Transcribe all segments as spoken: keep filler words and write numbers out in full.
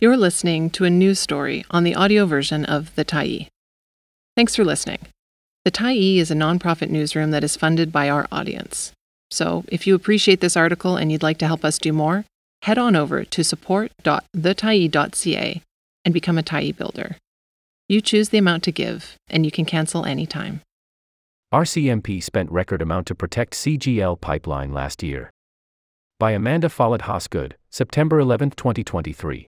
You're listening to a news story on the audio version of The Tyee. Thanks for listening. The Tyee is a nonprofit newsroom that is funded by our audience. So, if you appreciate this article and you'd like to help us do more, head on over to support dot the tyee dot c a and become a Tyee builder. You choose the amount to give, and you can cancel anytime. R C M P spent record amount to protect C G L pipeline last year. By Amanda Follett Hosgood, September eleventh, twenty twenty-three.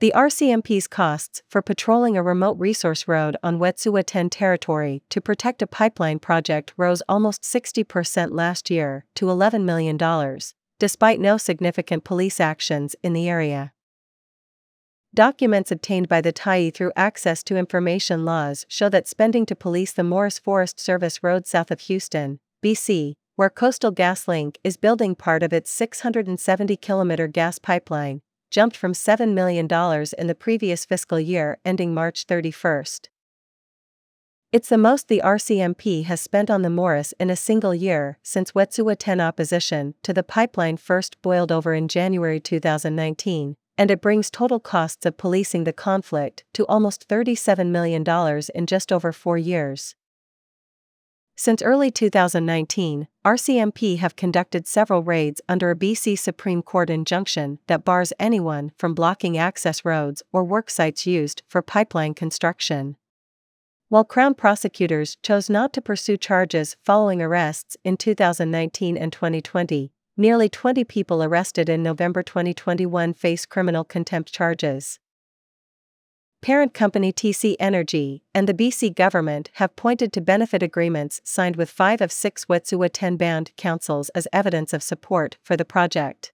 The R C M P's costs for patrolling a remote resource road on Wet'suwet'en territory to protect a pipeline project rose almost sixty percent last year to eleven million dollars, despite no significant police actions in the area. Documents obtained by the Tyee through access to information laws show that spending to police the Morice Forest Service Road south of Houston, B C, where Coastal GasLink is building part of its six hundred seventy kilometer gas pipeline, jumped from seven million dollars in the previous fiscal year ending March thirty-first. It's the most the R C M P has spent on the Morice in a single year since Wet'suwet'en opposition to the pipeline first boiled over in January two thousand nineteen, and it brings total costs of policing the conflict to almost thirty-seven million dollars in just over four years. Since early two thousand nineteen, R C M P have conducted several raids under a B C Supreme Court injunction that bars anyone from blocking access roads or work sites used for pipeline construction. While Crown prosecutors chose not to pursue charges following arrests in two thousand nineteen and twenty twenty, nearly twenty people arrested in November twenty twenty-one face criminal contempt charges. Parent company T C Energy and the B C government have pointed to benefit agreements signed with five of six Wet'suwet'en band councils as evidence of support for the project.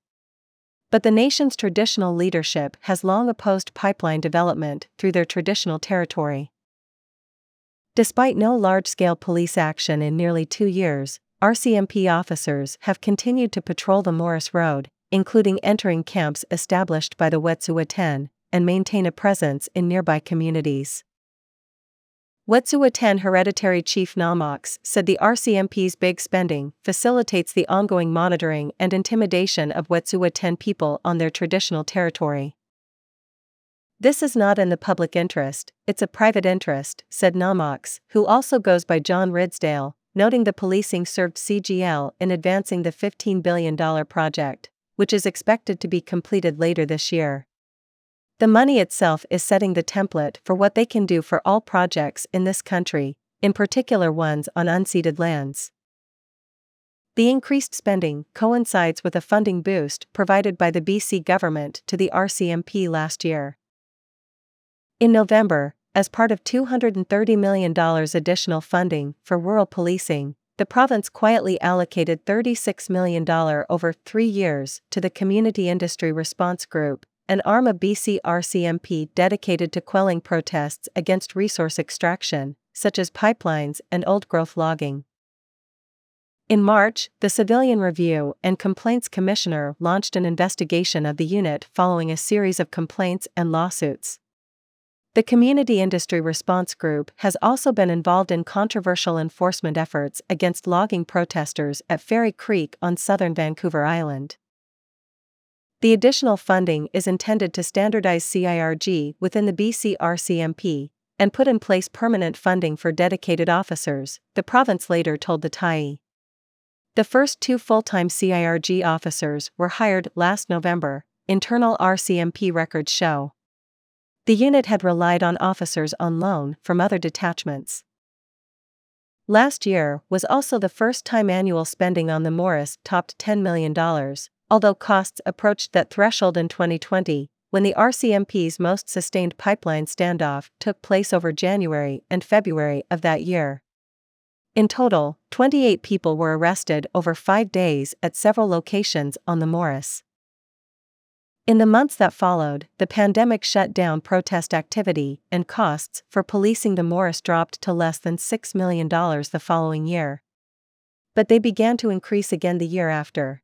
But the nation's traditional leadership has long opposed pipeline development through their traditional territory. Despite no large-scale police action in nearly two years, R C M P officers have continued to patrol the Morice Road, including entering camps established by the Wet'suwet'en, and maintain a presence in nearby communities. Wet'suwet'en Hereditary Chief Namox said the R C M P's big spending facilitates the ongoing monitoring and intimidation of Wet'suwet'en people on their traditional territory. "This is not in the public interest, it's a private interest," said Namox, who also goes by John Ridsdale, noting the policing served C G L in advancing the fifteen billion dollars project, which is expected to be completed later this year. "The money itself is setting the template for what they can do for all projects in this country, in particular ones on unceded lands." The increased spending coincides with a funding boost provided by the B C government to the R C M P last year. In November, as part of two hundred thirty million dollars additional funding for rural policing, the province quietly allocated thirty-six million dollars over three years to the Community Industry Response Group, an arm of B C R C M P dedicated to quelling protests against resource extraction, such as pipelines and old-growth logging. In March, the Civilian Review and Complaints Commissioner launched an investigation of the unit following a series of complaints and lawsuits. The Community Industry Response Group has also been involved in controversial enforcement efforts against logging protesters at Fairy Creek on southern Vancouver Island. The additional funding is intended to standardize C I R G within the B C R C M P and put in place permanent funding for dedicated officers, the province later told the Tyee. The first two full-time C I R G officers were hired last November, internal R C M P records show. The unit had relied on officers on loan from other detachments. Last year was also the first time annual spending on the Morice topped ten million dollars. Although costs approached that threshold in twenty twenty, when the R C M P's most sustained pipeline standoff took place over January and February of that year. In total, twenty-eight people were arrested over five days at several locations on the Morice. In the months that followed, the pandemic shut down protest activity, and costs for policing the Morice dropped to less than six million dollars the following year. But they began to increase again the year after.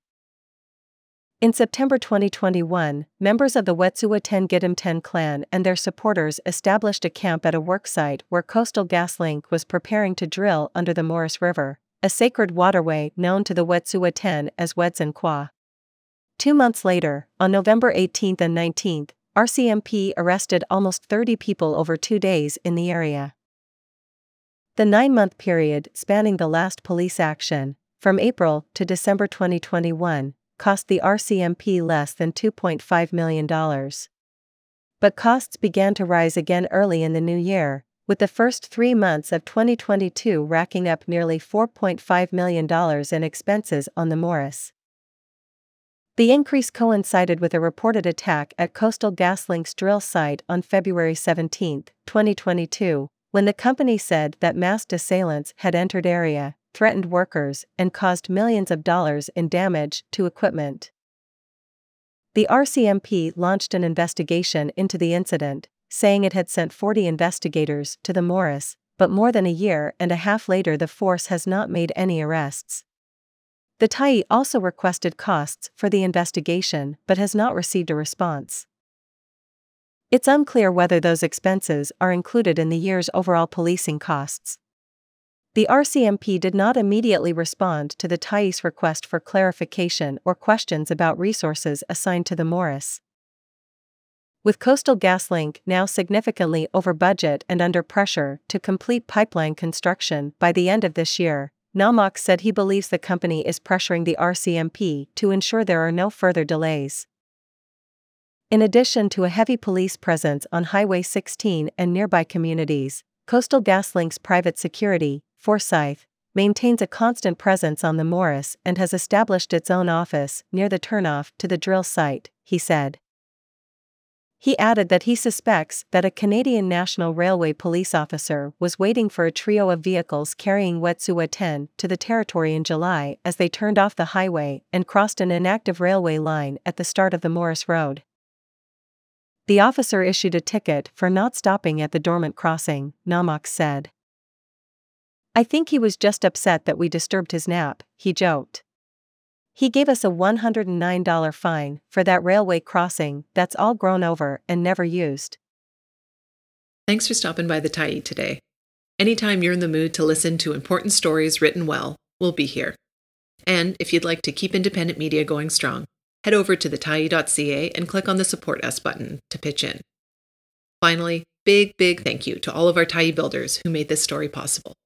In September twenty twenty-one, members of the Wet'suwet'en Gidimten clan and their supporters established a camp at a worksite where Coastal GasLink was preparing to drill under the Morice River, a sacred waterway known to the Wet'suwet'en as Wet'suwet'en Kwah. Two months later, on November eighteenth and nineteenth, R C M P arrested almost thirty people over two days in the area. The nine-month period spanning the last police action, from April to December twenty twenty-one, cost the R C M P less than two point five million dollars. But costs began to rise again early in the new year, with the first three months of twenty twenty-two racking up nearly four point five million dollars in expenses on the Morice. The increase coincided with a reported attack at Coastal GasLink's drill site on February seventeenth twenty twenty-two, when the company said that masked assailants had entered area, threatened workers, and caused millions of dollars in damage to equipment. The R C M P launched an investigation into the incident, saying it had sent forty investigators to the Morice, but more than a year and a half later the force has not made any arrests. The Tyee also requested costs for the investigation but has not received a response. It's unclear whether those expenses are included in the year's overall policing costs. The R C M P did not immediately respond to the Tyee's request for clarification or questions about resources assigned to the Morice. With Coastal GasLink now significantly over budget and under pressure to complete pipeline construction by the end of this year, Namox said he believes the company is pressuring the R C M P to ensure there are no further delays. In addition to a heavy police presence on Highway sixteen and nearby communities, Coastal GasLink's private security, Forsyth, maintains a constant presence on the Morice and has established its own office near the turnoff to the drill site, he said. He added that he suspects that a Canadian National Railway police officer was waiting for a trio of vehicles carrying Wet'suwet'en to the territory in July as they turned off the highway and crossed an inactive railway line at the start of the Morice Road. The officer issued a ticket for not stopping at the dormant crossing, Namox said. "I think he was just upset that we disturbed his nap," he joked. "He gave us a one hundred nine dollar fine for that railway crossing that's all grown over and never used." Thanks for stopping by the Tyee today. Anytime you're in the mood to listen to important stories written well, we'll be here. And if you'd like to keep independent media going strong, head over to the tyee dot c a and click on the Support Us button to pitch in. Finally, big, big thank you to all of our Tyee builders who made this story possible.